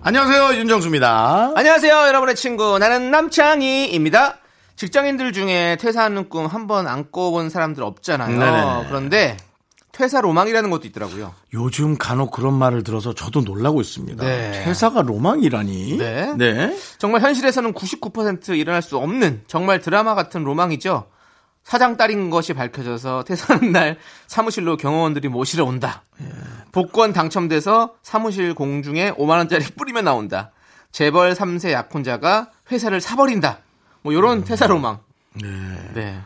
안녕하세요, 윤정수입니다. 안녕하세요, 여러분의 친구 나는 남창희입니다. 직장인들 중에 퇴사하는 꿈 한 번 안 꿔본 사람들 없잖아요. 네네. 그런데 퇴사 로망이라는 것도 있더라고요. 요즘 간혹 그런 말을 들어서 저도 놀라고 있습니다. 네. 퇴사가 로망이라니. 네. 네. 정말 현실에서는 99% 일어날 수 없는 정말 드라마 같은 로망이죠. 사장 딸인 것이 밝혀져서 퇴사하는 날 사무실로 경호원들이 모시러 온다. 예. 복권 당첨돼서 사무실 공중에 5만원짜리 뿌리며 나온다. 재벌 3세 약혼자가 회사를 사버린다. 뭐 요런 퇴사 로망. 네. 네.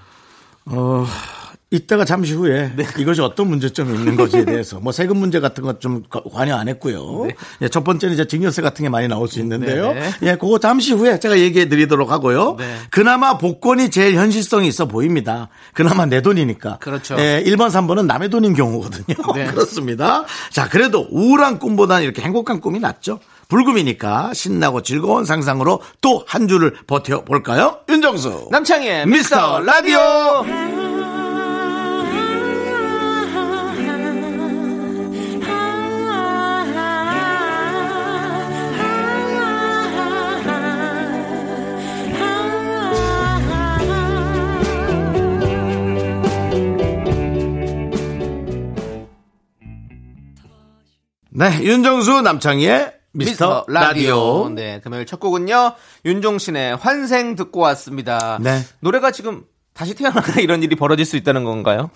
이따가 잠시 후에 네. 이것이 어떤 문제점이 있는 거지에 대해서 뭐 세금 문제 같은 것 좀 관여 안 했고요. 네. 예, 첫 번째는 이제 증여세 같은 게 많이 나올 수 있는데요. 네. 예, 그거 잠시 후에 제가 얘기해 드리도록 하고요. 네. 그나마 복권이 제일 현실성이 있어 보입니다. 그나마 내 돈이니까. 그렇죠. 예, 1번, 3번은 남의 돈인 경우거든요. 네. 그렇습니다. 자, 그래도 우울한 꿈보다는 이렇게 행복한 꿈이 낫죠. 불금이니까 신나고 즐거운 상상으로 또 한 주를 버텨볼까요? 윤정수 남창희의 미스터 라디오. 네, 윤정수 남창희의 미스터 라디오. 네, 금요일 첫 곡은요 윤종신의 환생 듣고 왔습니다. 네, 노래가 지금 다시 태어나거나 이런 일이 벌어질 수 있다는 건가요?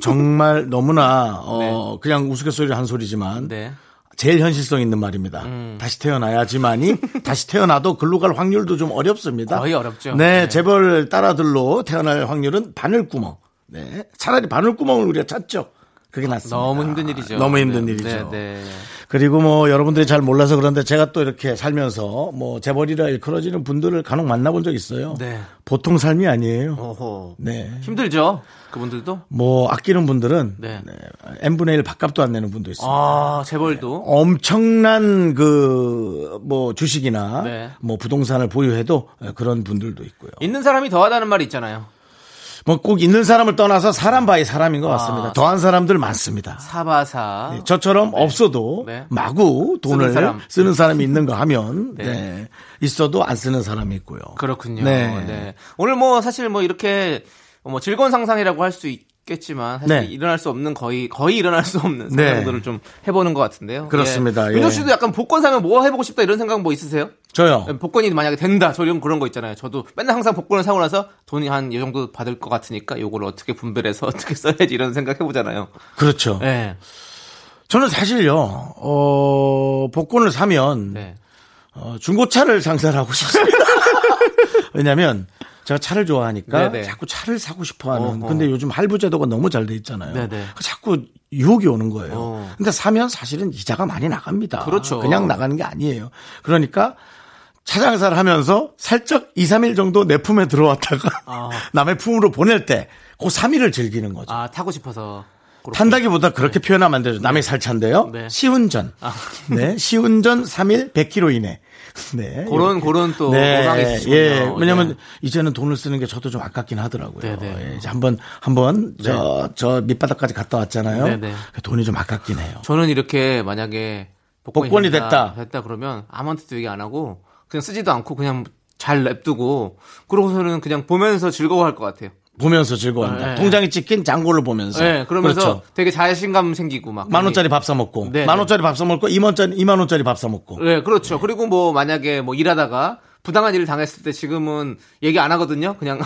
정말 너무나 네. 그냥 우스갯소리 한 소리지만 네. 제일 현실성 있는 말입니다. 다시 태어나야지만이 다시 태어나도 글로 갈 확률도 좀 어렵습니다. 거의 어렵죠. 네, 네. 재벌 딸아들로 태어날 확률은 바늘구멍. 네, 차라리 바늘구멍을 우리가 찾죠. 그게 낫습니다. 너무 힘든 일이죠. 너무 힘든 네, 일이죠. 네, 네. 그리고 뭐 여러분들이 잘 몰라서 그런데 제가 또 이렇게 살면서 뭐 재벌이라 일컬어지는 분들을 간혹 만나본 적 있어요. 네. 보통 삶이 아니에요. 어허. 네. 힘들죠. 그분들도? 뭐 아끼는 분들은 네. 네. n분의 1 밥값도 안 내는 분도 있습니다. 아, 재벌도? 네. 엄청난 그 뭐 주식이나 네. 뭐 부동산을 보유해도 그런 분들도 있고요. 있는 사람이 더하다는 말이 있잖아요. 뭐 꼭 있는 사람을 떠나서 사람 바이 사람인 것 같습니다. 아, 더한 사람들 많습니다. 사바사. 네, 저처럼 네. 없어도 네. 마구 돈을 쓰는 사람이 있는 거 하면 네. 네. 있어도 안 쓰는 사람이 있고요. 그렇군요. 네. 네. 오늘 뭐 사실 뭐 이렇게 뭐 즐거운 상상이라고 할 수 있겠지만 사실 네. 일어날 수 없는 거의 일어날 수 없는 상상들을 네. 좀 해보는 것 같은데요. 그렇습니다. 예. 예. 윤정 씨도 약간 복권 사면 뭐 해보고 싶다 이런 생각 뭐 있으세요? 저요. 복권이 만약에 된다. 저 이런 그런 거 있잖아요. 저도 맨날 항상 복권을 사고 나서 돈이 한 이 정도 받을 것 같으니까 요걸 어떻게 분배해서 어떻게 써야지 이런 생각 해보잖아요. 그렇죠. 네. 저는 사실요, 복권을 사면 네. 중고차를 장사를 하고 싶습니다. 왜냐하면 제가 차를 좋아하니까 네네. 자꾸 차를 사고 싶어하는. 근데 요즘 할부 제도가 너무 잘 돼 있잖아요. 네네. 자꾸 유혹이 오는 거예요. 근데 사면 사실은 이자가 많이 나갑니다. 그렇죠. 그냥 나가는 게 아니에요. 그러니까 차 장사를 하면서 살짝 2, 3일 정도 내 품에 들어왔다가 남의 품으로 보낼 때 그 3일을 즐기는 거죠. 아, 타고 싶어서. 그렇군요. 탄다기보다 그렇게 네. 표현하면 안 되죠. 남의 네. 살차인데요. 네. 시운전. 아. 네, 시운전 3일 100km 이내. 네. 그런 또 보상이 네. 있으시군요. 예. 왜냐면 네. 이제는 돈을 쓰는 게 저도 좀 아깝긴 하더라고요. 예. 이제 한번 네. 저 밑바닥까지 갔다 왔잖아요. 네네. 돈이 좀 아깝긴 해요. 저는 이렇게 만약에 복권이 됐다 그러면 아무한테도 얘기 안 하고 그냥 쓰지도 않고 그냥 잘 냅두고 그러고서는 그냥 보면서 즐거워할 것 같아요. 보면서 즐거워한다. 네. 통장에 찍힌 잔고를 보면서. 네, 그러면서 그렇죠. 되게 자신감 생기고 막. 10,000원짜리 밥 사 먹고. 네, 10,000원짜리 밥 사 먹고 20,000원짜리 밥 사 먹고. 네, 그렇죠. 네. 그리고 뭐 만약에 뭐 일하다가 부당한 일을 당했을 때 지금은 얘기 안 하거든요. 그냥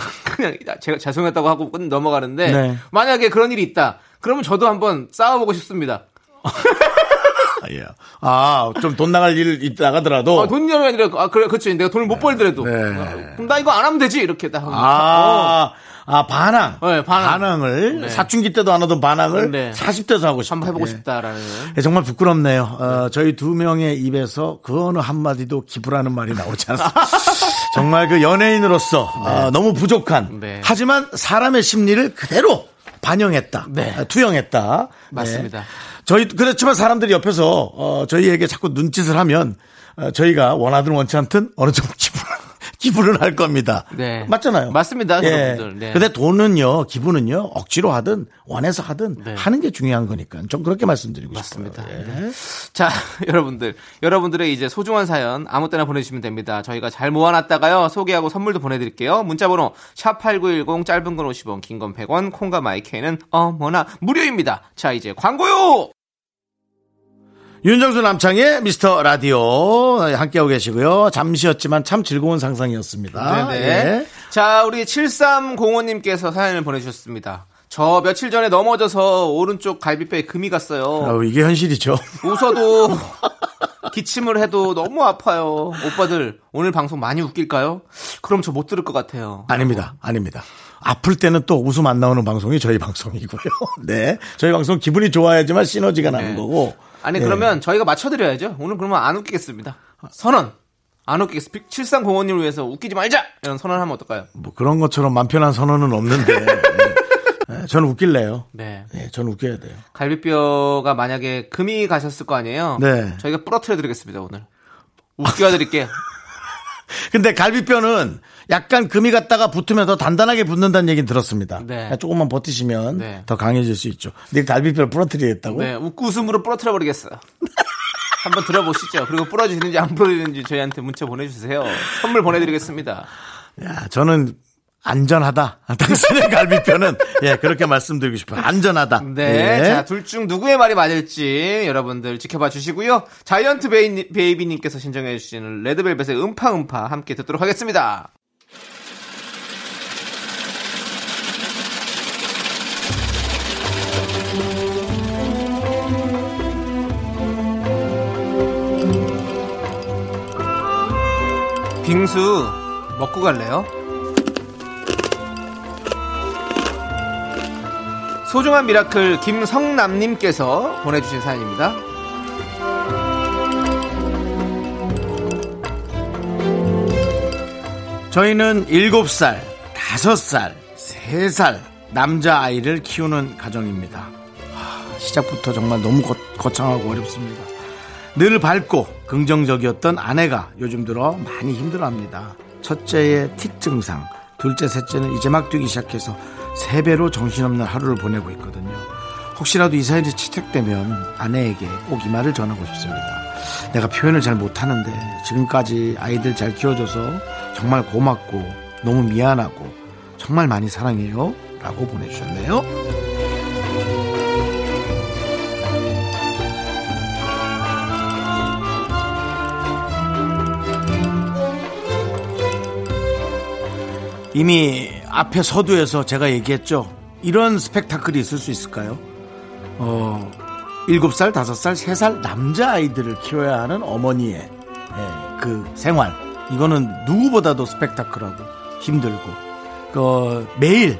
제가 죄송했다고 하고 넘어가는데 네. 만약에 그런 일이 있다. 그러면 저도 한번 싸워보고 싶습니다. 예. 아, 좀 돈 나갈 일 있다가더라도. 아, 돈 나갈 일이 아니라, 아, 그래, 그치. 내가 돈을 못 벌더라도. 네. 그럼 나 이거 안 하면 되지. 이렇게 딱. 아. 아, 반항. 네, 반항을. 네. 사춘기 때도 안 하던 반항을 네. 40대에서 하고 싶다. 한번 해보고 싶다라는. 네, 정말 부끄럽네요. 네. 저희 두 명의 입에서 그 어느 한마디도 기부라는 말이 나오지 않습니다. 정말 그 연예인으로서 네. 너무 부족한. 네. 하지만 사람의 심리를 그대로 반영했다. 네. 투영했다. 맞습니다. 네. 저희, 그렇지만 사람들이 옆에서 저희에게 자꾸 눈짓을 하면 저희가 원하든 원치 않든 어느 정도 기부를 할 겁니다. 네. 맞잖아요. 맞습니다. 예. 여러분들. 네. 근데 돈은요, 기부는요, 억지로 하든 원해서 하든 네. 하는 게 중요한 거니까 좀 그렇게 말씀드리고 맞습니다. 싶어요. 예. 네. 자, 여러분들의 이제 소중한 사연 아무 때나 보내주시면 됩니다. 저희가 잘 모아놨다가요, 소개하고 선물도 보내드릴게요. 문자번호 샵8910 짧은 건 50원, 긴 건 100원, 콩과 마이케이는 어머나 무료입니다. 자, 이제 광고요! 윤정수 남창의 미스터 라디오 함께하고 계시고요. 잠시였지만 참 즐거운 상상이었습니다. 네네. 네. 자, 우리 7305님께서 사연을 보내주셨습니다. 저 며칠 전에 넘어져서 오른쪽 갈비뼈에 금이 갔어요. 이게 현실이죠. 웃어도 기침을 해도 너무 아파요. 오빠들 오늘 방송 많이 웃길까요? 그럼 저 못 들을 것 같아요. 아닙니다. 아닙니다. 아플 때는 또 웃음 안 나오는 방송이 저희 방송이고요. 네, 저희 방송 기분이 좋아야지만 시너지가 나는 네. 거고. 아니 네. 그러면 저희가 맞춰드려야죠. 오늘 그러면 안 웃기겠습니다. 선언. 안 웃기겠습니다. 7305님을 위해서 웃기지 말자. 이런 선언을 하면 어떨까요? 뭐 그런 것처럼 맘 편한 선언은 없는데 네. 저는 웃길래요. 네. 네, 저는 웃겨야 돼요. 갈비뼈가 만약에 금이 가셨을 거 아니에요. 네. 저희가 부러뜨려드리겠습니다. 오늘. 웃겨드릴게요. 근데 갈비뼈는 약간 금이 갔다가 붙으면 더 단단하게 붙는다는 얘기는 들었습니다. 네. 조금만 버티시면 네. 더 강해질 수 있죠. 근데 갈비뼈를 부러뜨리겠다고? 네, 웃고 웃음으로 부러뜨려버리겠어요. 한번 들어보시죠. 그리고 부러지는지 안 부러지는지 저희한테 문자 보내주세요. 선물 보내드리겠습니다. 야, 저는 안전하다. 당신의 갈비뼈는 예, 그렇게 말씀드리고 싶어요. 안전하다. 네. 예. 자, 둘 중 누구의 말이 맞을지 여러분들 지켜봐 주시고요. 자이언트 베이비님께서 신청해 주시는 레드벨벳의 음파음파 함께 듣도록 하겠습니다. 빙수 먹고 갈래요? 소중한 미라클 김성남님께서 보내주신 사연입니다. 저희는 7살, 5살, 3살 남자아이를 키우는 가정입니다. 시작부터 정말 너무 거창하고 어렵습니다. 늘 밝고 긍정적이었던 아내가 요즘 들어 많이 힘들어합니다. 첫째의 틱 증상, 둘째, 셋째는 이제 막 뛰기 시작해서 3배로 정신없는 하루를 보내고 있거든요. 혹시라도 이 사연이 채택되면 아내에게 꼭 이 말을 전하고 싶습니다. 내가 표현을 잘 못하는데 지금까지 아이들 잘 키워줘서 정말 고맙고 너무 미안하고 정말 많이 사랑해요 라고 보내주셨네요. 이미 앞에 서두에서 제가 얘기했죠. 이런 스펙타클이 있을 수 있을까요? 7살, 5살, 3살 남자아이들을 키워야 하는 어머니의 그 생활. 이거는 누구보다도 스펙타클하고 힘들고 매일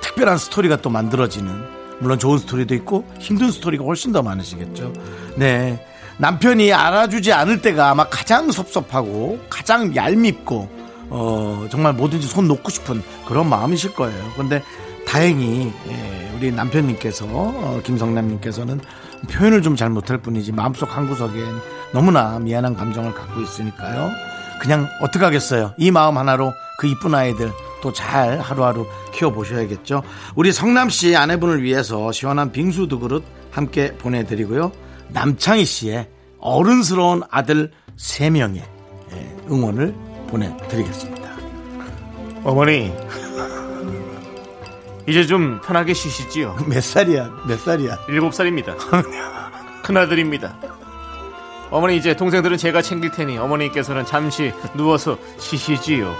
특별한 스토리가 또 만들어지는, 물론 좋은 스토리도 있고 힘든 스토리가 훨씬 더 많으시겠죠. 네, 남편이 알아주지 않을 때가 아마 가장 섭섭하고 가장 얄밉고 정말 뭐든지 손 놓고 싶은 그런 마음이실 거예요. 그런데 다행히 우리 남편님께서 김성남님께서는 표현을 좀 잘 못할 뿐이지 마음속 한구석엔 너무나 미안한 감정을 갖고 있으니까요. 그냥 어떡하겠어요. 이 마음 하나로 그 이쁜 아이들 또 잘 하루하루 키워보셔야겠죠. 우리 성남씨 아내분을 위해서 시원한 빙수 두 그릇 함께 보내드리고요. 남창희씨의 어른스러운 아들 3명의 응원을 보내드리겠습니다. 어머니 이제 좀 편하게 쉬시지요. 몇 살이야? 7살입니다. 큰아들입니다. 어머니 이제 동생들은 제가 챙길 테니 어머니께서는 잠시 누워서 쉬시지요.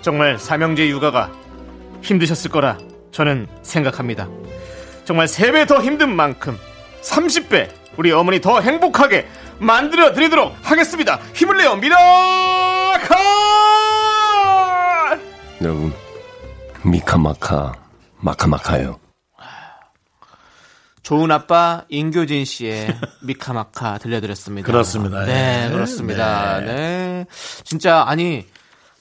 정말 삼형제 육아가 힘드셨을 거라 저는 생각합니다. 정말 3배 더 힘든 만큼 30배 우리 어머니 더 행복하게 만들어 드리도록 하겠습니다. 힘을 내요 미라카. 여러분 미카마카, 마카마카요. 좋은 아빠 인교진 씨의 미카마카 들려드렸습니다. 그렇습니다. 네, 네. 그렇습니다. 네. 네. 진짜 아니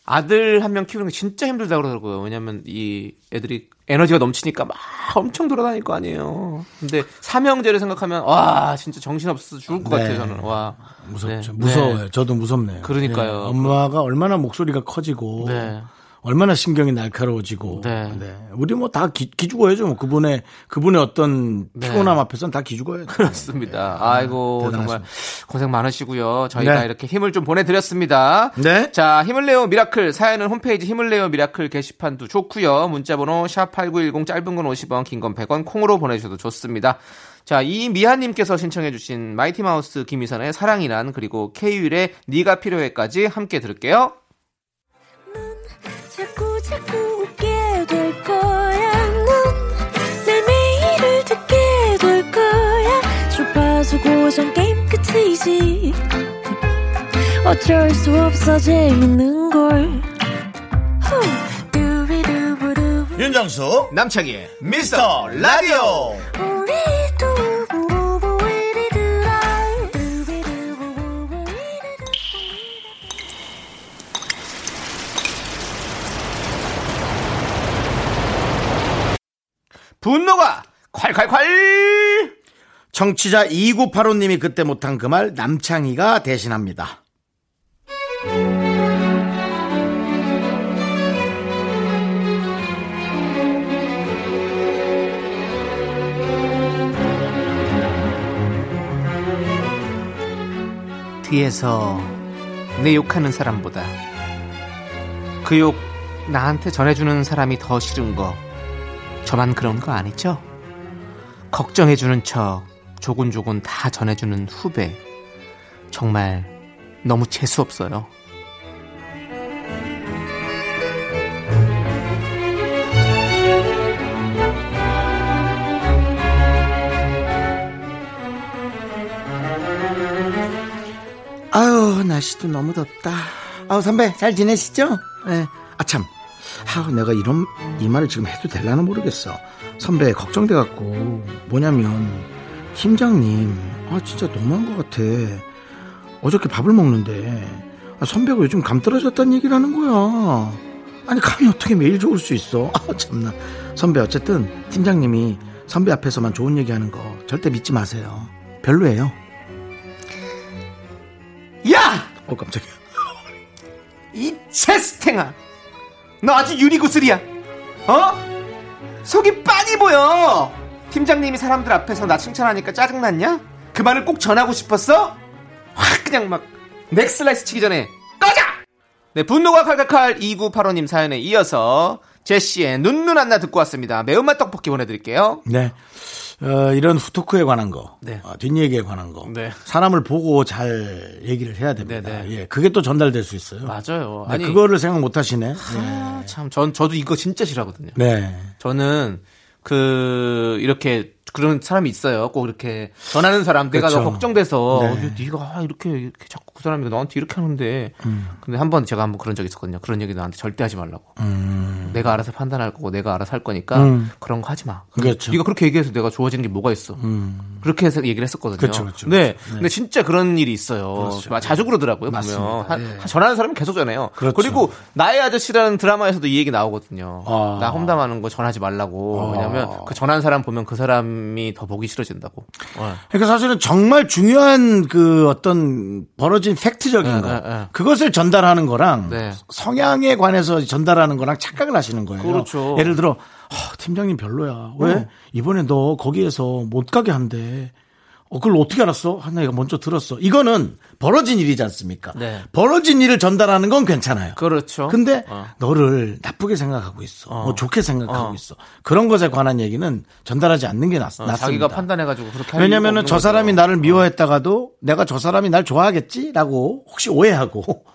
아들 한 명 키우는 게 진짜 힘들다고 그러더라고요. 왜냐면 이 애들이 에너지가 넘치니까 막 엄청 돌아다닐 거 아니에요. 근데 삼형제를 생각하면 와 진짜 정신없어서 죽을 것 네. 같아요. 저는 와 무섭죠. 네. 무서워요. 네. 저도 무섭네요. 그러니까요. 네. 엄마가 얼마나 목소리가 커지고 네. 얼마나 신경이 날카로워지고 네. 네. 우리 뭐 다 기죽어야죠. 뭐 그분의 어떤 피곤함 네. 앞에서는 다 기죽어야죠. 그렇습니다. 네. 아이고 대단하십니다. 정말 고생 많으시고요. 저희가 네. 이렇게 힘을 좀 보내드렸습니다. 네. 자, 힘을 내요 미라클 사연은 홈페이지 힘을 내요 미라클 게시판도 좋고요. 문자번호 #8910 짧은 건 50원, 긴 건 100원 콩으로 보내주셔도 좋습니다. 자, 이 미하님께서 신청해주신 마이티마우스 김희선의 사랑이란 그리고 K윌의 네가 필요해까지 함께 들을게요. 자꾸 웃게 될 거야. 내 매일을 듣게 될 거야. 주파수 고정 게임 끝이지. 어쩔 수 없어 재밌는 걸. 윤정수 남창희 미스터 라디오. 분노가 콸콸콸. 청취자 2985님이 그때 못한 그 말 남창희가 대신합니다. 뒤에서 내 욕하는 사람보다 그 욕 나한테 전해주는 사람이 더 싫은 거 저만 그런 거 아니죠? 걱정해주는 척 조곤조곤 다 전해주는 후배 정말 너무 재수없어요. 아유 날씨도 너무 덥다. 아우 선배 잘 지내시죠? 네. 아 참 내가 이 말을 지금 해도 될라나 모르겠어. 선배 걱정돼갖고 뭐냐면 팀장님 진짜 너무한 것 같아. 어저께 밥을 먹는데 선배가 요즘 감 떨어졌다는 얘기를 하는 거야. 아니 감이 어떻게 매일 좋을 수 있어. 참나 선배 어쨌든 팀장님이 선배 앞에서만 좋은 얘기하는 거 절대 믿지 마세요. 별로예요. 야! 깜짝이야. 이 체스탱아 너 아주 유리구슬이야. 어? 속이 빤히 보여. 팀장님이 사람들 앞에서 나 칭찬하니까 짜증났냐? 그 말을 꼭 전하고 싶었어? 확 그냥 막 넥슬라이스 치기 전에 꺼져! 네, 분노가 칼칼칼 2985님 사연에 이어서 제시의 눈눈 안나 듣고 왔습니다. 매운맛 떡볶이 보내드릴게요. 네. 이런 후토크에 관한 거, 네. 뒷얘기에 관한 거, 네. 사람을 보고 잘 얘기를 해야 됩니다. 네네. 예, 그게 또 전달될 수 있어요. 맞아요. 네, 아니 그거를 생각 못 하시네. 네. 참, 저도 이거 진짜 싫어하거든요. 네, 저는 이렇게 그런 사람이 있어요. 꼭 이렇게 전하는 사람, 내가 그렇죠. 너 걱정돼서 네. 네가 이렇게 자꾸 그 사람이 너한테 이렇게 하는데, 근데 제가 한번 그런 적이 있었거든요. 그런 얘기 나한테 절대 하지 말라고. 내가 알아서 판단할 거고 내가 알아서 할 거니까 그런 거 하지 마. 그렇죠. 네가 그렇게 얘기해서 내가 좋아지는 게 뭐가 있어? 그렇게 해서 얘기를 했었거든요. 그렇죠. 네. 네, 근데 진짜 그런 일이 있어요. 그렇죠. 자주 그러더라고요. 보면 전하는 사람은 계속 전해요. 그렇죠. 그리고 나의 아저씨라는 드라마에서도 이 얘기 나오거든요. 나 험담하는 거 전하지 말라고. 왜냐하면 그 전하는 사람 보면 그 사람이 더 보기 싫어진다고. 그러니까 사실은 정말 중요한 그 어떤 벌어진 팩트적인 거 그것을 전달하는 거랑 성향에 관해서 전달하는 거랑 착각을 하시는 거예요. 그렇죠. 예를 들어 팀장님 별로야. 왜? 이번에 너 거기에서 못 가게 한대. 그걸 어떻게 알았어? 내가 먼저 들었어. 이거는 벌어진 일이지 않습니까? 네. 벌어진 일을 전달하는 건 괜찮아요. 그렇죠. 근데 너를 나쁘게 생각하고 있어. 좋게 생각하고 있어. 그런 것에 관한 얘기는 전달하지 않는 게 낫습니다. 자기가 판단해가지고 그렇게 하는 게. 왜냐면은 저 사람이 나를 미워했다가도 내가 저 사람이 날 좋아하겠지라고 혹시 오해하고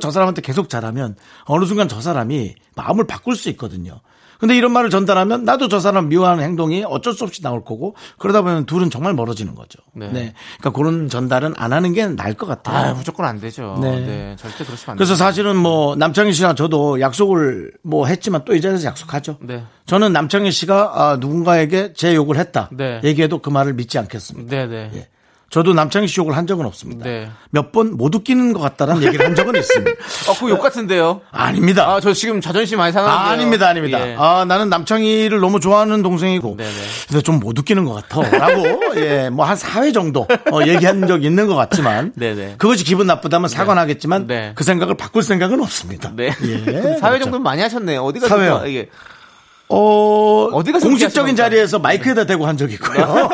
저 사람한테 계속 잘하면 어느 순간 저 사람이 마음을 바꿀 수 있거든요. 근데 이런 말을 전달하면 나도 저 사람 미워하는 행동이 어쩔 수 없이 나올 거고 그러다 보면 둘은 정말 멀어지는 거죠. 네. 네. 그러니까 그런 전달은 안 하는 게 나을 것 같아요. 아, 무조건 안 되죠. 네. 네. 절대 그러시면 안 돼요. 그래서 사실은 뭐 남창희 씨나 저도 약속을 뭐 했지만 또 이 자리에서 약속하죠. 네. 저는 남창희 씨가 누군가에게 제 욕을 했다. 네. 얘기해도 그 말을 믿지 않겠습니다. 네, 네. 예. 저도 남창희 씨 욕을 한 적은 없습니다. 네. 몇 번 못 웃기는 것 같다라는 얘기를 한 적은 있습니다. 그 욕 같은데요? 아닙니다. 저 지금 자존심 많이 상하는데요. 아닙니다. 예. 나는 남창희를 너무 좋아하는 동생이고, 네네. 근데 좀 못 웃기는 것 같아라고 예, 뭐 한 4회 정도 얘기한 적이 있는 것 같지만, 네네. 그것이 기분 나쁘다면 사과하겠지만 네. 그 생각을 바꿀 생각은 없습니다. 네. 예. 4회 그렇죠. 정도는 많이 하셨네요. 어디 가서 이게. 공식적인 자리에서 마이크에다 대고 한 적이 있고요.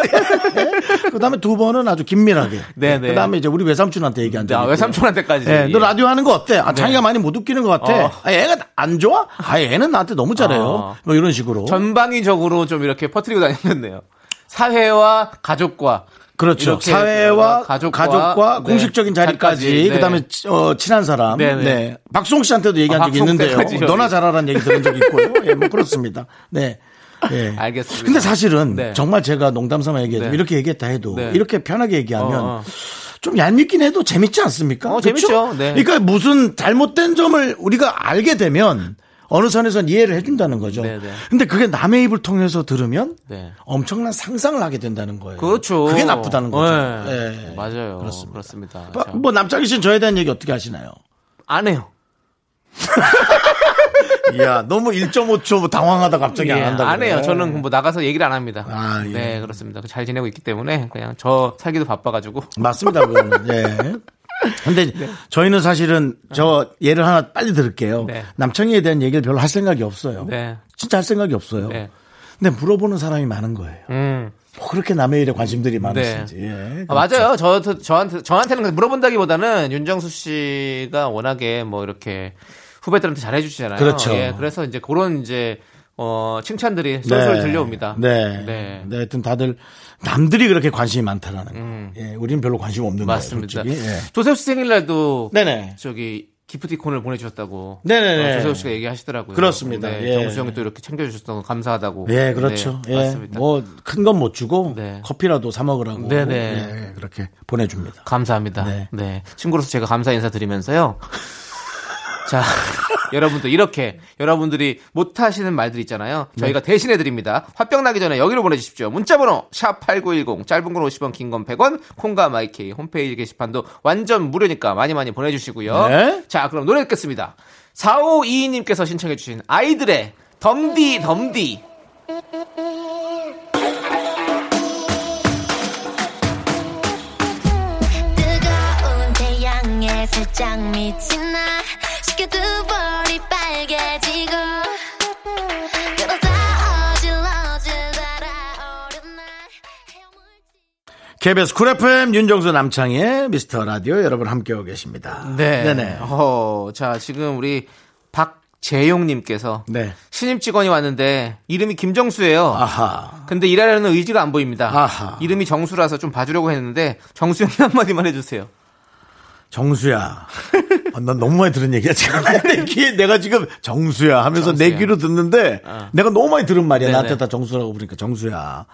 네. 그 다음에 두 번은 아주 긴밀하게. 네네. 그 다음에 이제 우리 외삼촌한테 얘기한 적이 있고요. 외삼촌한테까지. 네. 너 라디오 하는 거 어때? 아, 자기가 많이 못 웃기는 것 같아. 애가 안 좋아? 애는 나한테 너무 잘해요. 뭐 이런 식으로. 전방위적으로 좀 이렇게 퍼뜨리고 다녔네요. 사회와 가족과. 그렇죠. 사회와 가족과 네. 공식적인 자리까지, 네. 그다음에 친한 사람, 네. 네. 박수홍 씨한테도 얘기한 적이 있는데요. 때까지요. 너나 잘하라는 얘기 들은 적이 있고요. 예, 뭐 그렇습니다. 네. 예. 알겠습니다. 근데 사실은 네. 정말 제가 농담삼아 얘기해도 네. 이렇게 얘기했다 해도 네. 이렇게 편하게 얘기하면 좀 얄밉긴 해도 재밌지 않습니까? 그렇죠? 재밌죠. 네. 그러니까 무슨 잘못된 점을 우리가 알게 되면. 어느 선에선 이해를 해준다는 거죠. 그런데 그게 남의 입을 통해서 들으면 네. 엄청난 상상을 하게 된다는 거예요. 그렇죠. 그게 나쁘다는 거죠. 네. 네. 맞아요. 그렇습니다. 뭐 남창희 씨는 저에 대한 얘기 어떻게 하시나요? 안 해요. 이야, 너무 1.5초 당황하다 갑자기 안 한다고. 안 해요. 저는 뭐 나가서 얘기를 안 합니다. 예. 네, 그렇습니다. 잘 지내고 있기 때문에 그냥 저 살기도 바빠가지고. 맞습니다. 그거는. 예. 근데 네. 저희는 사실은 저 예를 하나 빨리 들을게요. 네. 남창희에 대한 얘기를 별로 할 생각이 없어요. 네. 진짜 할 생각이 없어요. 네. 근데 물어보는 사람이 많은 거예요. 뭐 그렇게 남의 일에 관심들이 많으신지. 네. 예, 그렇죠. 맞아요. 저한테는 물어본다기보다는 윤정수 씨가 워낙에 뭐 이렇게 후배들한테 잘해주시잖아요. 그렇죠. 예, 그래서 이제 그런 이제 칭찬들이 솔솔 네. 들려옵니다. 네. 네. 네. 하여튼 다들 남들이 그렇게 관심이 많다라는 거. 예, 우리는 별로 관심 없는 맞습니다. 거예요. 맞습니다. 예. 조세호 씨 생일날도 네네. 저기 기프티콘을 보내주셨다고. 네네. 조세호 씨가 얘기하시더라고요. 그렇습니다. 네, 예. 정수 형이 또 이렇게 챙겨주셨다고 감사하다고. 예, 그렇죠. 네, 예. 맞습니다. 뭐 큰 건 못 주고 네. 커피라도 사 먹으라고. 네네. 예, 그렇게 보내줍니다. 감사합니다. 네. 네. 친구로서 제가 감사 인사 드리면서요. 자. 여러분도 이렇게 여러분들이 못하시는 말들 있잖아요. 저희가 네. 대신해드립니다. 화병 나기 전에 여기로 보내주십시오. 문자번호 샵8910 짧은 건 50원 긴 건 100원 콩과 마이케이 홈페이지 게시판도 완전 무료니까 많이 많이 보내주시고요. 네. 자 그럼 노래 듣겠습니다. 4522님께서 신청해 주신 아이들의 덤디 덤디. 뜨거운 태양에 살짝 미치나 두 머리 빨개지고 KBS 쿨 FM 윤정수 남창희의 미스터라디오 여러분 함께하고 계십니다. 네. 네네. 자 지금 우리 박재용님께서 네. 신임 직원이 왔는데 이름이 김정수예요. 아하. 근데 일하려는 의지가 안 보입니다. 아하. 이름이 정수라서 좀 봐주려고 했는데 정수 형이 한마디만 해주세요. 정수야. 난 너무 많이 들은 얘기야. 지금 내 귀에 내가 지금 정수야 하면서 정수야. 내 귀로 듣는데 내가 너무 많이 들은 말이야. 네네. 나한테 다 정수라고 부르니까 정수야.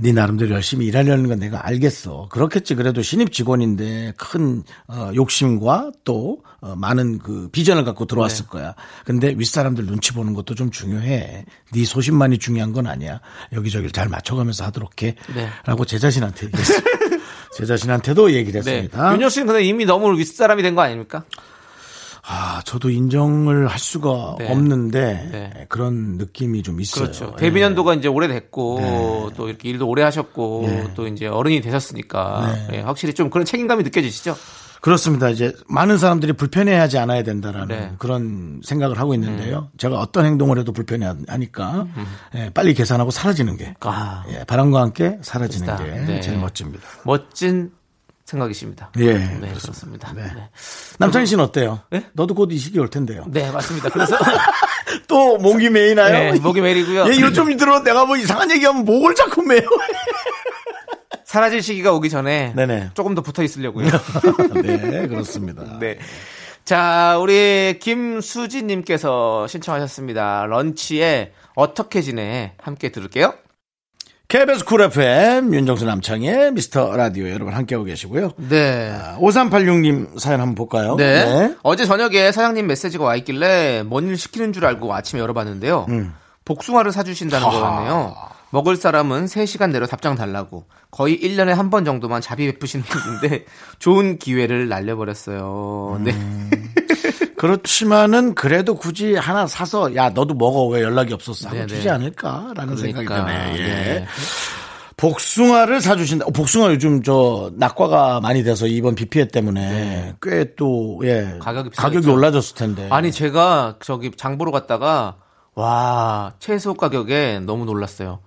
네 나름대로 열심히 일하려는 건 내가 알겠어. 그렇겠지. 그래도 신입 직원인데 큰 욕심과 또 많은 그 비전을 갖고 들어왔을 네. 거야. 근데 윗사람들 눈치 보는 것도 좀 중요해. 네 소신만이 중요한 건 아니야. 여기저기를 잘 맞춰가면서 하도록 해. 네. 라고 제 자신한테 얘기했어. 제 자신한테도 얘기를 했습니다. 네. 윤정 씨는 근데 이미 너무 윗사람이 된 거 아닙니까? 저도 인정을 할 수가 네. 없는데 네. 그런 느낌이 좀 있어요. 그렇죠. 데뷔 연도가 이제 오래됐고 네. 또 이렇게 일도 오래 하셨고 네. 또 이제 어른이 되셨으니까 네. 네. 확실히 좀 그런 책임감이 느껴지시죠? 그렇습니다. 이제 많은 사람들이 불편해하지 않아야 된다라는 네. 그런 생각을 하고 있는데요. 제가 어떤 행동을 해도 불편해하니까 예, 빨리 계산하고 사라지는 게 예, 바람과 함께 사라지는 그렇다. 게 네. 제일 멋집니다. 멋진 생각이십니다. 예, 네, 그렇습니다. 네. 네. 남창희 씨는 어때요? 네? 너도 곧 이 시기 올 텐데요. 네, 맞습니다. 그래서 또 목이 메이나요? 네, 목이 메이고요. 예, 요즘 들어 내가 뭐 이상한 얘기하면 목을 자꾸 메요. 사라질 시기가 오기 전에 네네. 조금 더 붙어 있으려고요. 네, 그렇습니다. 네. 자, 우리 김수진님께서 신청하셨습니다. 런치에 어떻게 지내? 함께 들을게요. KBS 쿨 FM 윤정수 남창희의 미스터 라디오 여러분 함께하고 계시고요. 네. 5386님 사연 한번 볼까요? 네. 네. 어제 저녁에 사장님 메시지가 와 있길래 뭔 일 시키는 줄 알고 아침에 열어봤는데요. 복숭아를 사주신다는 거였네요. 먹을 사람은 3시간 내로 답장 달라고. 거의 1년에 한 번 정도만 자비 베푸시는 분인데 좋은 기회를 날려버렸어요. 네. 그렇지만은 그래도 굳이 하나 사서 야 너도 먹어 왜 연락이 없었어 하고 주지 않을까라는 생각이 드네요. 예. 네. 복숭아를 사주신다. 복숭아 요즘 저 낙과가 많이 돼서 이번 비 피해 때문에 네. 꽤 또 예. 가격이 올라졌을 텐데. 아니 제가 저기 장보러 갔다가 와 채소 가격에 너무 놀랐어요.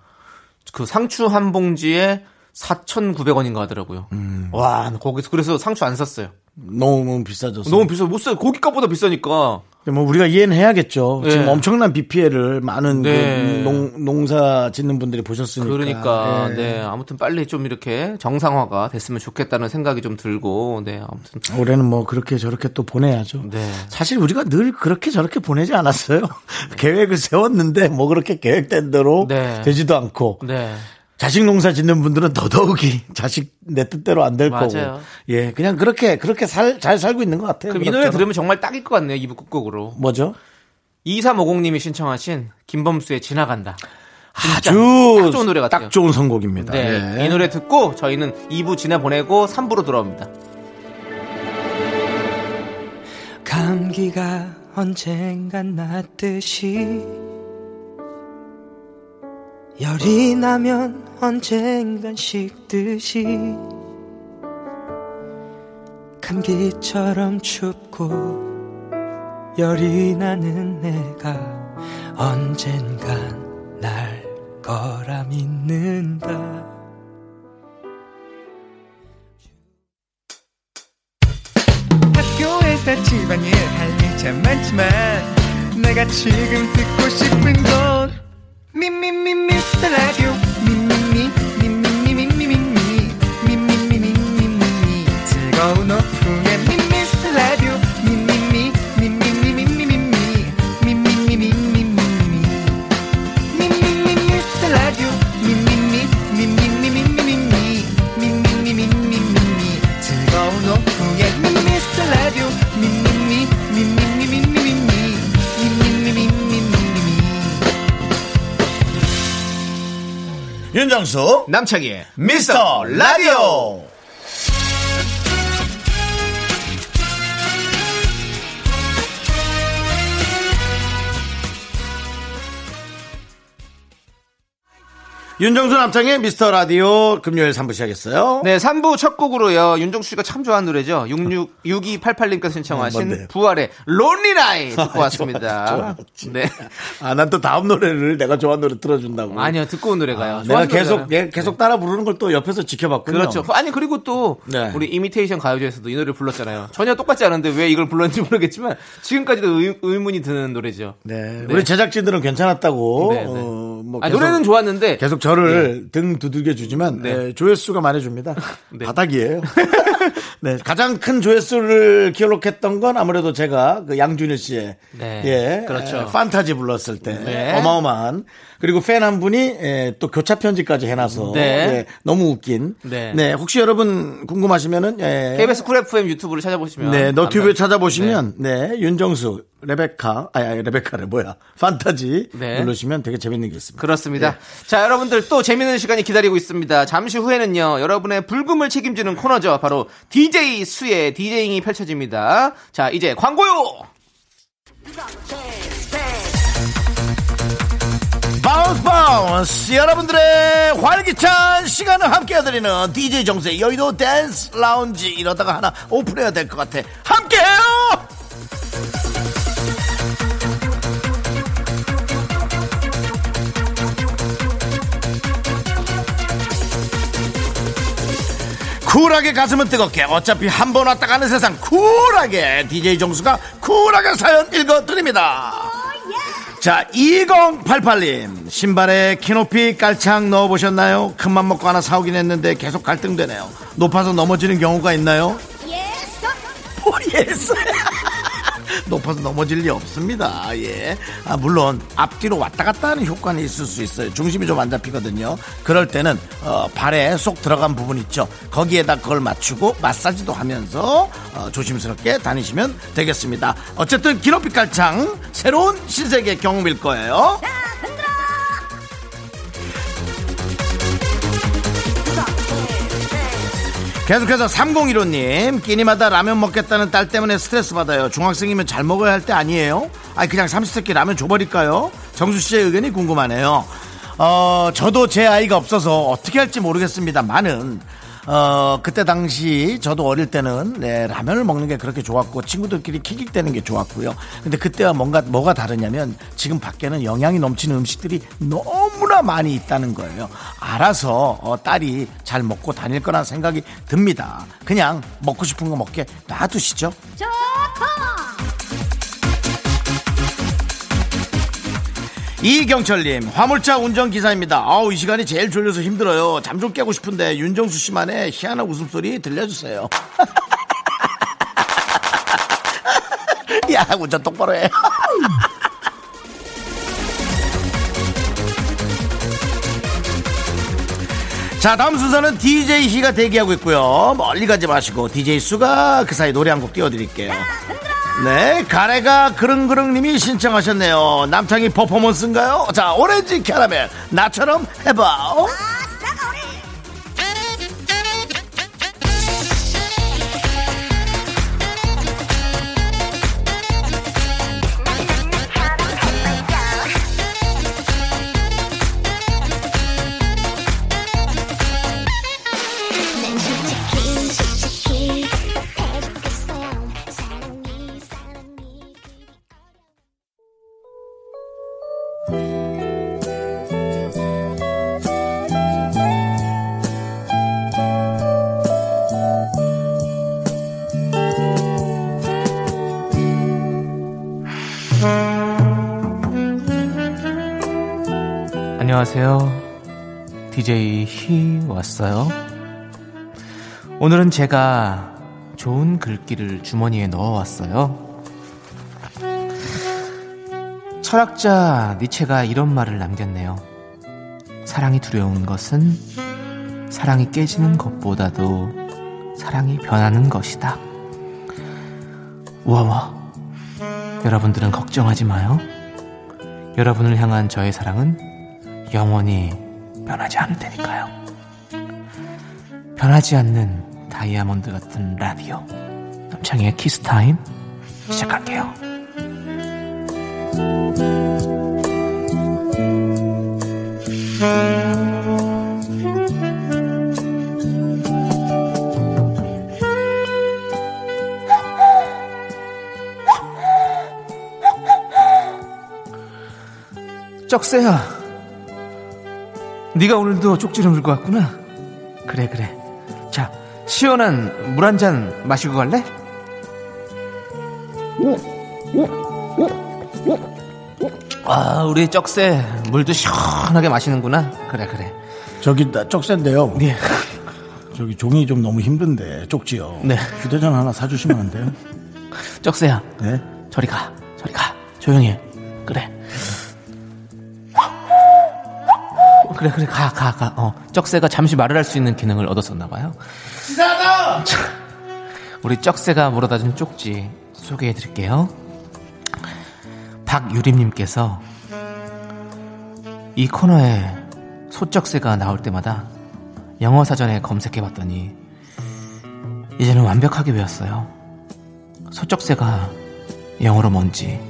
그 상추 한 봉지에 4,900원인가 하더라고요. 와 거기서 그래서 상추 안 샀어요. 너무 비싸졌어요. 너무 비싸 못 사. 고깃값보다 비싸니까. 뭐 우리가 이해는 해야겠죠. 네. 지금 엄청난 비 피해를 많은 네. 농사 짓는 분들이 보셨으니까. 그러니까 네. 네 아무튼 빨리 좀 이렇게 정상화가 됐으면 좋겠다는 생각이 좀 들고. 네 아무튼 올해는 뭐 그렇게 저렇게 또 보내야죠. 네. 사실 우리가 늘 그렇게 저렇게 보내지 않았어요. 네. 계획을 세웠는데 뭐 그렇게 계획된 대로 네. 되지도 않고. 네. 자식 농사 짓는 분들은 더더욱이 자식 내 뜻대로 안 될 거고. 예, 그냥 그렇게 잘 살고 있는 것 같아요. 그럼 이 노래 들으면 정말 딱일 것 같네요. 2부 끝곡으로. 뭐죠? 2350님이 신청하신 김범수의 지나간다. 아주 딱 좋은 노래 같아요. 딱 좋은 선곡입니다. 네, 예. 이 노래 듣고 저희는 2부 지나보내고 3부로 돌아옵니다. 감기가 언젠간 났듯이 열이 나면 언젠간 식듯이 감기처럼 춥고 열이 나는 내가 언젠간 날 거라 믿는다. 학교에서 집안일 할 일 참 많지만 내가 지금 듣고 싶은 건 미미미 미스터 라디오 미미미 미미미 미미미 미미미 미미미 즐거운 오픈에 미스터 라디오 미미미 미미미 미미미 미미미 미미미 미미미 미스터 라디오 미미미 미미미 미미미 미미미 미미미 즐거운 오픈에 미스터 라디오 미미미 미미미 미미미 윤정수 남창희의 미스터 라디오. 윤정수 남창희의 미스터 라디오 금요일 3부 시작했어요. 네, 3부 첫 곡으로요. 윤정수 씨가 참 좋아하는 노래죠. 6288님께서 신청하신 부활의 론리 라이드 듣고 왔습니다. 좋았지. 네. 아, 난 또 다음 노래를 내가 좋아하는 노래 틀어준다고. 아니요, 듣고 온 노래가요. 아, 내가 계속 따라 부르는 걸 또 옆에서 지켜봤군요. 그렇죠. 아니, 그리고 또 네. 우리 이미테이션 가요제에서도 이 노래를 불렀잖아요. 전혀 똑같지 않은데 왜 이걸 불렀는지 모르겠지만 지금까지도 의문이 드는 노래죠. 네. 네. 우리 제작진들은 괜찮았다고. 네, 네. 뭐 아니, 노래는 좋았는데 계속 저를 네. 등 두들겨 주지만 네. 네, 조회수가 말해줍니다. 네. 바닥이에요. 네, 가장 큰 조회수를 기록했던 건 아무래도 제가 그 양준일 씨의 네. 예, 그렇죠. 판타지 불렀을 때 네. 어마어마한 그리고 팬 한 분이 예, 또 교차 편지까지 해놔서 네. 예, 너무 웃긴. 네. 네, 혹시 여러분 궁금하시면은 예, KBS 쿨 FM 유튜브를 찾아보시면 네, 너튜브에 찾아보시면 네. 네, 윤정수 레베카래 뭐야 판타지 네. 누르시면 되게 재밌는 게 있습니다. 그렇습니다. 예. 자, 여러분들 또 재밌는 시간이 기다리고 있습니다. 잠시 후에는요 여러분의 불금을 책임지는 코너죠. 바로 DJ 수의 DJ잉이 펼쳐집니다. 자, 이제 광고요. 바운스 여러분들의 활기찬 시간을 함께해드리는 DJ 정수의 여의도 댄스 라운지. 이러다가 하나 오픈해야 될 것 같아. 함께해요. 쿨하게 가슴은 뜨겁게 어차피 한 번 왔다 가는 세상 쿨하게 DJ 정수가 쿨하게 사연 읽어드립니다. 자, 2088님 신발에 키높이 깔창 넣어보셨나요? 큰맘 먹고 하나 사오긴 했는데 계속 갈등되네요. 높아서 넘어지는 경우가 있나요? 예스. 높아서 넘어질 리 없습니다. 예. 아, 물론 앞뒤로 왔다 갔다 하는 효과는 있을 수 있어요. 중심이 좀 안 잡히거든요. 그럴 때는 발에 쏙 들어간 부분 있죠. 거기에다 그걸 맞추고 마사지도 하면서 조심스럽게 다니시면 되겠습니다. 어쨌든 기러피 깔창 새로운 신세계 경험일 거예요. 계속해서 3015님, 끼니마다 라면 먹겠다는 딸 때문에 스트레스 받아요. 중학생이면 잘 먹어야 할 때 아니에요? 아니 그냥 삼시세끼 라면 줘버릴까요? 정수씨의 의견이 궁금하네요. 저도 제 아이가 없어서 어떻게 할지 모르겠습니다만은 그때 당시 저도 어릴 때는 네, 라면을 먹는 게 그렇게 좋았고 친구들끼리 킥킥대는 게 좋았고요. 근데 그때와 뭐가 다르냐면 지금 밖에는 영양이 넘치는 음식들이 너무나 많이 있다는 거예요. 알아서 딸이 잘 먹고 다닐 거란 생각이 듭니다. 그냥 먹고 싶은 거 먹게 놔두시죠. 이경철님, 화물차 운전기사입니다. 아우, 이 시간이 제일 졸려서 힘들어요. 잠 좀 깨고 싶은데 윤정수씨만의 희한한 웃음소리 들려주세요. 야, 운전 똑바로 해. 자, 다음 순서는 DJ 희가 대기하고 있고요. 멀리 가지 마시고 DJ 수가 그 사이 노래 한 곡 띄워드릴게요. 네, 가래가 그릉그릉님이 신청하셨네요. 남창희 퍼포먼스인가요? 자, 오렌지 캐러멜 나처럼 해봐. 안녕하세요. DJ 희 왔어요. 오늘은 제가 좋은 글귀를 주머니에 넣어왔어요. 철학자 니체가 이런 말을 남겼네요. 사랑이 두려운 것은 사랑이 깨지는 것보다도 사랑이 변하는 것이다. 우와, 여러분들은 걱정하지 마요. 여러분을 향한 저의 사랑은 영원히 변하지 않을 테니까요. 변하지 않는 다이아몬드 같은 라디오 남창희의 키스타임 시작할게요. '쩍새야, 네가 오늘도 쪽지를 물고 왔구나. 그래. 자, 시원한 물 한 잔 마시고 갈래? 아, 우리 쩍새 물도 시원하게 마시는구나. 그래. 저기 쩍새인데요. 네. 저기 종이 좀 너무 힘든데 쪽지요. 네. 휴대전화 하나 사주시면 안 돼요? 쩍새야. 네. 저리 가. 조용히 해. 그래 가. 쩍새가 잠시 말을 할 수 있는 기능을 얻었었나 봐요. 이상하다. 우리 쩍새가 물어다준 쪽지 소개해드릴게요. 박유림님께서 이 코너에 소쩍새가 나올 때마다 영어 사전에 검색해봤더니 이제는 완벽하게 외웠어요. 소쩍새가 영어로 뭔지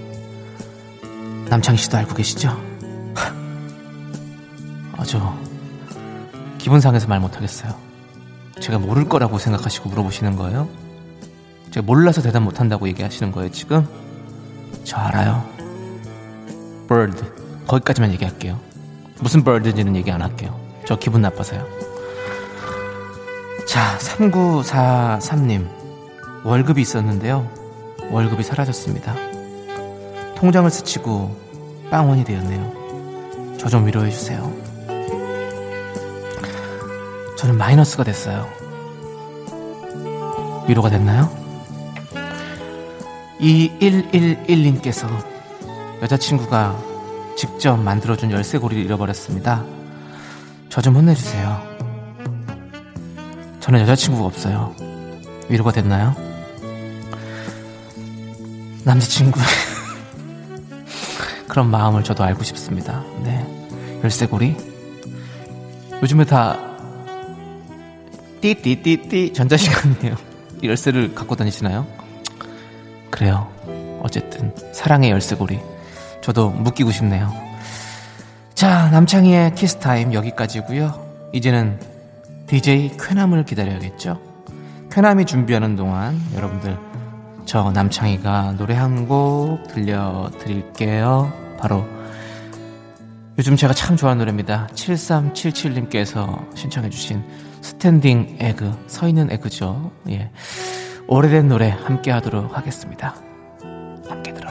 남창희 씨도 알고 계시죠? 저 기분 상해서 말 못하겠어요. 제가 모를 거라고 생각하시고 물어보시는 거예요? 제가 몰라서 대답 못한다고 얘기하시는 거예요 지금? 저 알아요. bird, 거기까지만 얘기할게요. 무슨 bird인지는 얘기 안 할게요. 저 기분 나빠서요. 자, 3943님, 월급이 있었는데요, 월급이 사라졌습니다. 통장을 스치고 빵원이 되었네요. 저 좀 위로해주세요. 저는 마이너스가 됐어요. 위로가 됐나요? 2111님께서 여자친구가 직접 만들어준 열쇠고리를 잃어버렸습니다. 저 좀 혼내주세요. 저는 여자친구가 없어요. 위로가 됐나요? 남자친구의 그런 마음을 저도 알고 싶습니다. 네, 열쇠고리 요즘에 다 띠띠띠띠 전자시간이에요. 이 열쇠를 갖고 다니시나요? 그래요. 어쨌든 사랑의 열쇠고리 저도 묶이고 싶네요. 자, 남창희의 키스타임 여기까지고요. 이제는 DJ 쾌남을 기다려야겠죠. 쾌남이 준비하는 동안 여러분들 저 남창희가 노래 한 곡 들려드릴게요. 바로 요즘 제가 참 좋아하는 노래입니다. 7377님께서 신청해 주신 스탠딩 에그, 서있는 에그죠. 예, 오래된 노래 함께 하도록 하겠습니다. 함께 들어요.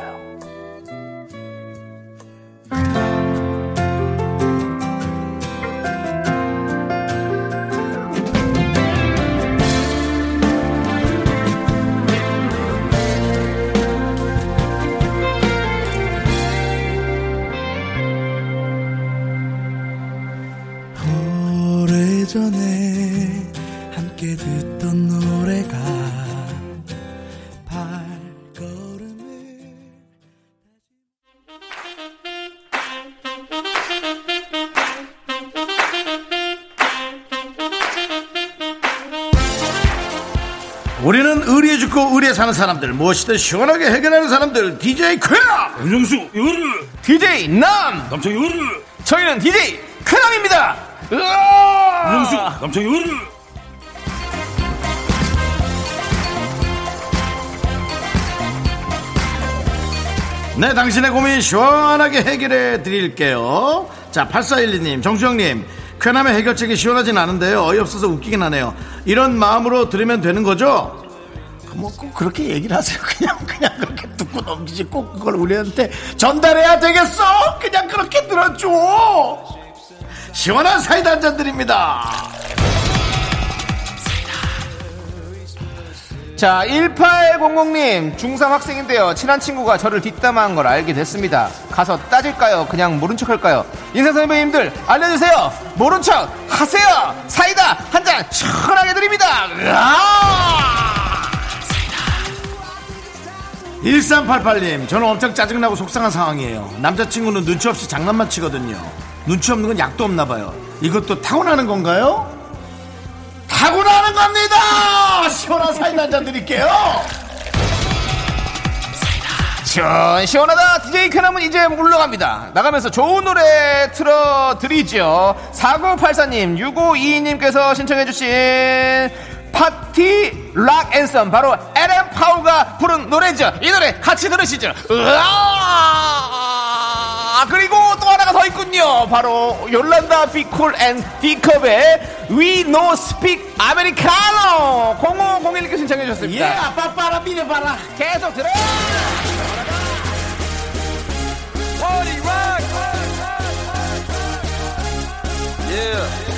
우리는 의리에 죽고 의리에 사는 사람들, 무엇이든 시원하게 해결하는 사람들, DJ 쾌남 윤정수 의리, DJ 남 남창희 의리. 저희는 DJ 쾌남입니다. 윤정수 남창희 의리. 네, 당신의 고민 시원하게 해결해 드릴게요. 자, 8412님 정수영님, 쾌남의 해결책이 시원하진 않은데요, 어이없어서 웃기긴 하네요. 이런 마음으로 들으면 되는 거죠? 뭐 꼭 그렇게 얘기를 하세요. 그냥 그렇게 듣고 넘기지 꼭 그걸 우리한테 전달해야 되겠어? 그냥 그렇게 들어줘. 시원한 사이다 한잔 드립니다. 자, 1800님 중3 학생인데요, 친한 친구가 저를 뒷담화한 걸 알게 됐습니다. 가서 따질까요? 그냥 모른 척 할까요? 인생 선배님들 알려주세요. 모른 척 하세요. 사이다 한잔 시원하게 드립니다. 으아! 1388님 저는 엄청 짜증나고 속상한 상황이에요. 남자친구는 눈치 없이 장난만 치거든요. 눈치 없는 건 약도 없나봐요. 이것도 타고나는 건가요? 타고나는 겁니다. 시원한 사이다 한잔 드릴게요. 시원하다. DJ 쾌남은 이제 물러갑니다. 나가면서 좋은 노래 틀어드리죠. 4984님 6522님께서 신청해주신 파티 락앤썸, 바로 에렌 파우가 부른 노래죠. 이 노래 같이 들으시죠. 으아! 그리고 또 하나가 더 있군요. 바로 욜란다 비 쿨 앤 DCUP의 We No Speak Americano. 0501께 신청해 주셨습니다. 예, 아빠빠라 비네바라 계속 들어. Yeah.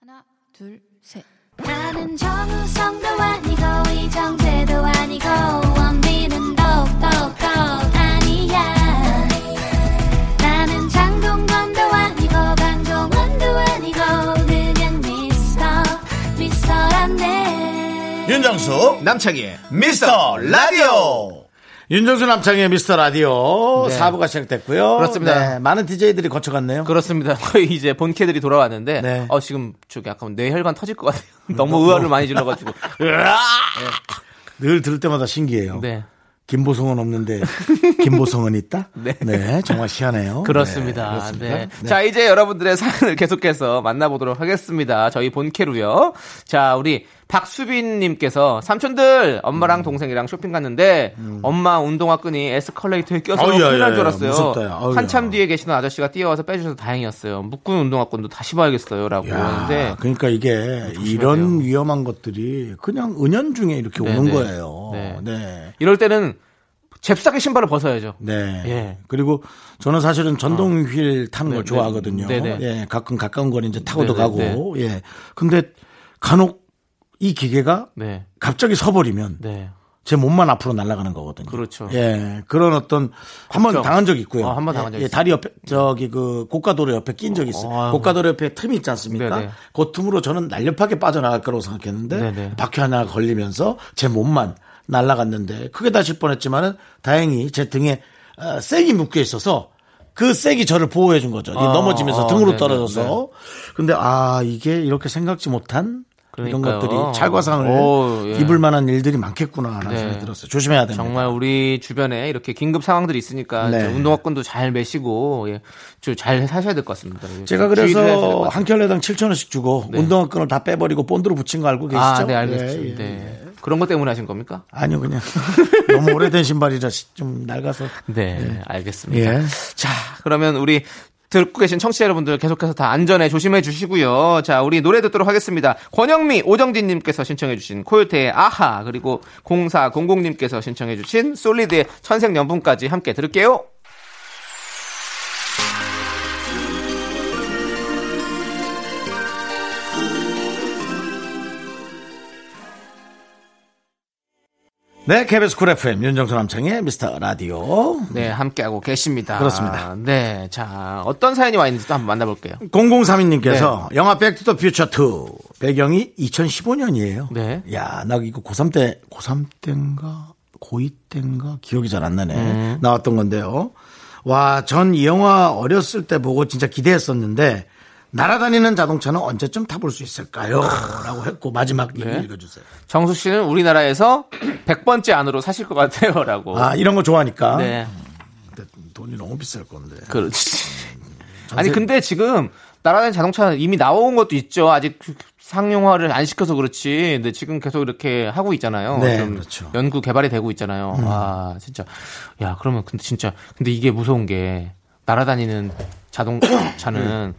하나, 둘, 셋. 나는 정우성도 아니고 이정재도 아니고 원빈은 더욱더 아니야. 나는 장동건도 아니고 강동원도 아니고 그냥 미스터란데. 윤정수 남창희의 미스터 라디오. 윤정수 남창의 미스터 라디오. 네. 4부가 시작됐고요. 그렇습니다. 네, 많은 DJ들이 거쳐갔네요. 그렇습니다. 거의 이제 본캐들이 돌아왔는데, 네. 지금 저기 약간 뇌혈관 터질 것 같아요. 너무 의아를 많이 질러가지고. 늘 들을 때마다 신기해요. 네. 김보성은 없는데 김보성은 있다? 네. 네, 정말 희한해요. 그렇습니다. 네, 네. 네. 자, 이제 여러분들의 사연을 계속해서 만나보도록 하겠습니다. 저희 본캐로요. 자, 우리 박수빈님께서, 삼촌들 엄마랑 동생이랑 쇼핑 갔는데 엄마 운동화 끈이 에스컬레이터에 껴서 큰일 날 줄 알았어요. 한참 뒤에 계시는 아저씨가 뛰어와서 빼주셔서 다행이었어요. 묶은 운동화 끈도 다시 봐야겠어요 라고 하는데, 그러니까 이게 이런 위험한 것들이 그냥 은연중에 이렇게 오는 거예요. 네. 네. 이럴 때는 잽싸게 신발을 벗어야죠. 네. 예. 그리고 저는 사실은 전동 휠 타는 걸 좋아하거든요. 네네. 예. 가끔 가까운 거리 이제 타고도 가고. 예. 근데 간혹 이 기계가 갑자기 서버리면 제 몸만 앞으로 날아가는 거거든요. 그렇죠. 예. 그런 어떤 한번 당한 적이 있고요. 한번 당한 적 있어요. 다리 옆에 저기 그 고가도로 옆에 낀 적이 있어요. 고가도로 옆에 틈이 있지 않습니까? 네네. 그 틈으로 저는 날렵하게 빠져나갈 거라고 생각했는데 네네. 바퀴 하나 걸리면서 제 몸만 날아갔는데 크게 다칠 뻔했지만은 다행히 제 등에 쐐기 묶여 있어서 그 쐐기 저를 보호해 준 거죠. 넘어지면서 등으로 떨어져서. 네네. 근데 이게 이렇게 생각지 못한 그러니까요. 이런 것들이 찰과상을 입을 만한 일들이 많겠구나 라는 생각이 들었어요. 조심해야 됩니다. 정말 우리 주변에 이렇게 긴급 상황들이 있으니까 운동화끈도 잘 매시고 잘 사셔야 될 것 같습니다. 제가 그래서 한 켤레당 7,000원씩 주고 운동화끈을 다 빼버리고 본드로 붙인 거 알고 계시죠? 네, 알겠습니다. 네. 그런 것 때문에 하신 겁니까? 아니요, 그냥 너무 오래된 신발이라 좀 낡아서. 네. 알겠습니다. 예. 자, 그러면 우리 듣고 계신 청취자 여러분들 계속해서 다 안전에 조심해 주시고요. 자, 우리 노래 듣도록 하겠습니다. 권영미, 오정진님께서 신청해 주신 코요태의 아하, 그리고 0400님께서 신청해 주신 솔리드의 천생연분까지 함께 들을게요. 네, KBS 쿨 FM 윤정수 남창의 미스터 라디오. 네, 함께하고 계십니다. 그렇습니다. 네, 자, 어떤 사연이 와 있는지 또 한번 만나볼게요. 0032님께서 영화 백투더 퓨처 2 배경이 2015년이에요. 네. 야, 나 이거 고3 때인가 고2 때인가 기억이 잘 안 나네. 나왔던 건데요. 와, 전 이 영화 어렸을 때 보고 진짜 기대했었는데 날아다니는 자동차는 언제쯤 타볼 수 있을까요? 라고 했고 마지막 얘기 읽어주세요. 정수 씨는 우리나라에서 100번째 안으로 사실 것 같아요. 라고. 이런 거 좋아하니까. 네. 근데 돈이 너무 비쌀 건데. 그렇지. 아니 근데 지금 날아다니는 자동차는 이미 나온 것도 있죠. 아직 상용화를 안 시켜서 그렇지. 근데 지금 계속 이렇게 하고 있잖아요. 네, 그렇죠. 연구 개발이 되고 있잖아요. 와, 진짜. 야, 그러면 근데 진짜 근데 이게 무서운 게 날아다니는 자동차는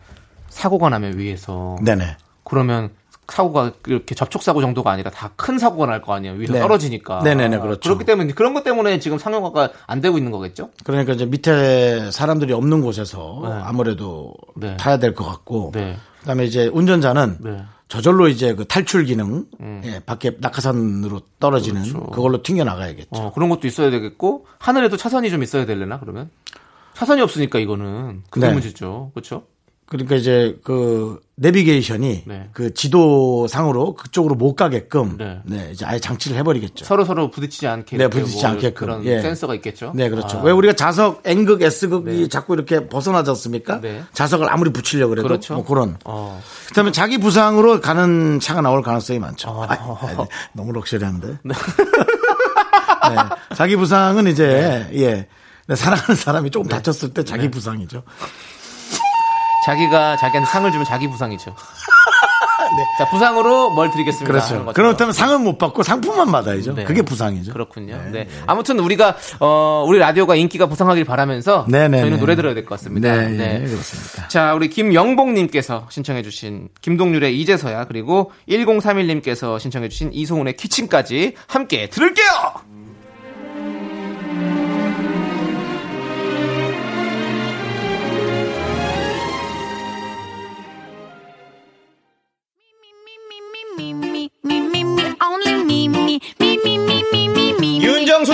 사고가 나면 위에서. 네네. 그러면 사고가 이렇게 접촉사고 정도가 아니라 다 큰 사고가 날 거 아니에요. 위에서 떨어지니까. 네네네, 그렇죠. 그렇기 때문에 그런 것 때문에 지금 상용화가 안 되고 있는 거겠죠? 그러니까 이제 밑에 사람들이 없는 곳에서 아무래도 타야 될 것 같고. 네. 그 다음에 이제 운전자는 저절로 이제 그 탈출 기능, 밖에 낙하산으로 떨어지는 그걸로 튕겨나가야겠죠. 그런 것도 있어야 되겠고, 하늘에도 차선이 좀 있어야 되려나, 그러면? 차선이 없으니까 이거는. 그게 문제죠. 그렇죠? 그러니까 이제 그 내비게이션이 그 지도상으로 그쪽으로 못 가게끔 이제 아예 장치를 해버리겠죠. 서로 부딪히지 않게 부딪히지 않게끔 그런 센서가 있겠죠. 네, 그렇죠. 왜 우리가 좌석 N극 S극이 자꾸 이렇게 벗어나지 않습니까? 좌석을 아무리 붙이려고 그래도 그렇죠. 뭐 그런. 그다음에 자기 부상으로 가는 차가 나올 가능성이 많죠. 너무 럭셔리한데. 자기 부상은 이제 사랑하는 사람이 조금 다쳤을 때 자기 부상이죠. 자기가 자기한테 상을 주면 자기 부상이죠. 자, 부상으로 뭘 드리겠습니다. 그렇죠. 그렇다면 상은 못 받고 상품만 받아야죠. 그게 부상이죠. 그렇군요. 네. 아무튼 우리가 우리 라디오가 인기가 부상하길 바라면서 저희는 노래 들어야 될 것 같습니다. 네, 그렇습니다. 자, 우리 김영봉님께서 신청해주신 김동률의 이제서야, 그리고 1031님께서 신청해주신 이소은의 키친까지 함께 들을게요. 윤정수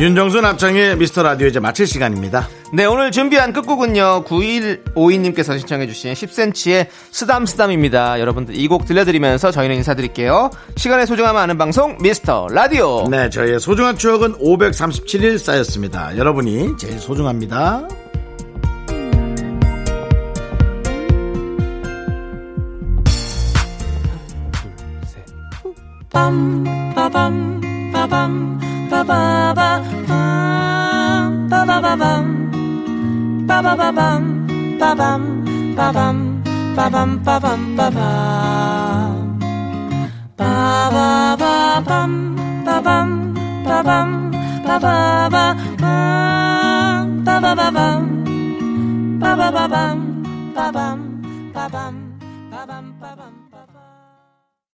윤정수 남창의 미스터라디오 이제 마칠 시간입니다. 네, 오늘 준비한 끝곡은요 9152님께서 신청해주신 10cm의 쓰담쓰담입니다. 여러분들 이 곡 들려드리면서 저희는 인사드릴게요. 시간의 소중함을 아는 방송 미스터라디오. 네, 저희의 소중한 추억은 537일 쌓였습니다. 여러분이 제일 소중합니다. 빠밤 빠밤 빠바바밤 빠바바밤 빠바바밤 빠밤 빠밤 빠밤 빠밤 빠밤 빠바바밤 빠밤 빠밤 빠바바밤 빠바바밤 빠바바밤 빠밤 빠밤.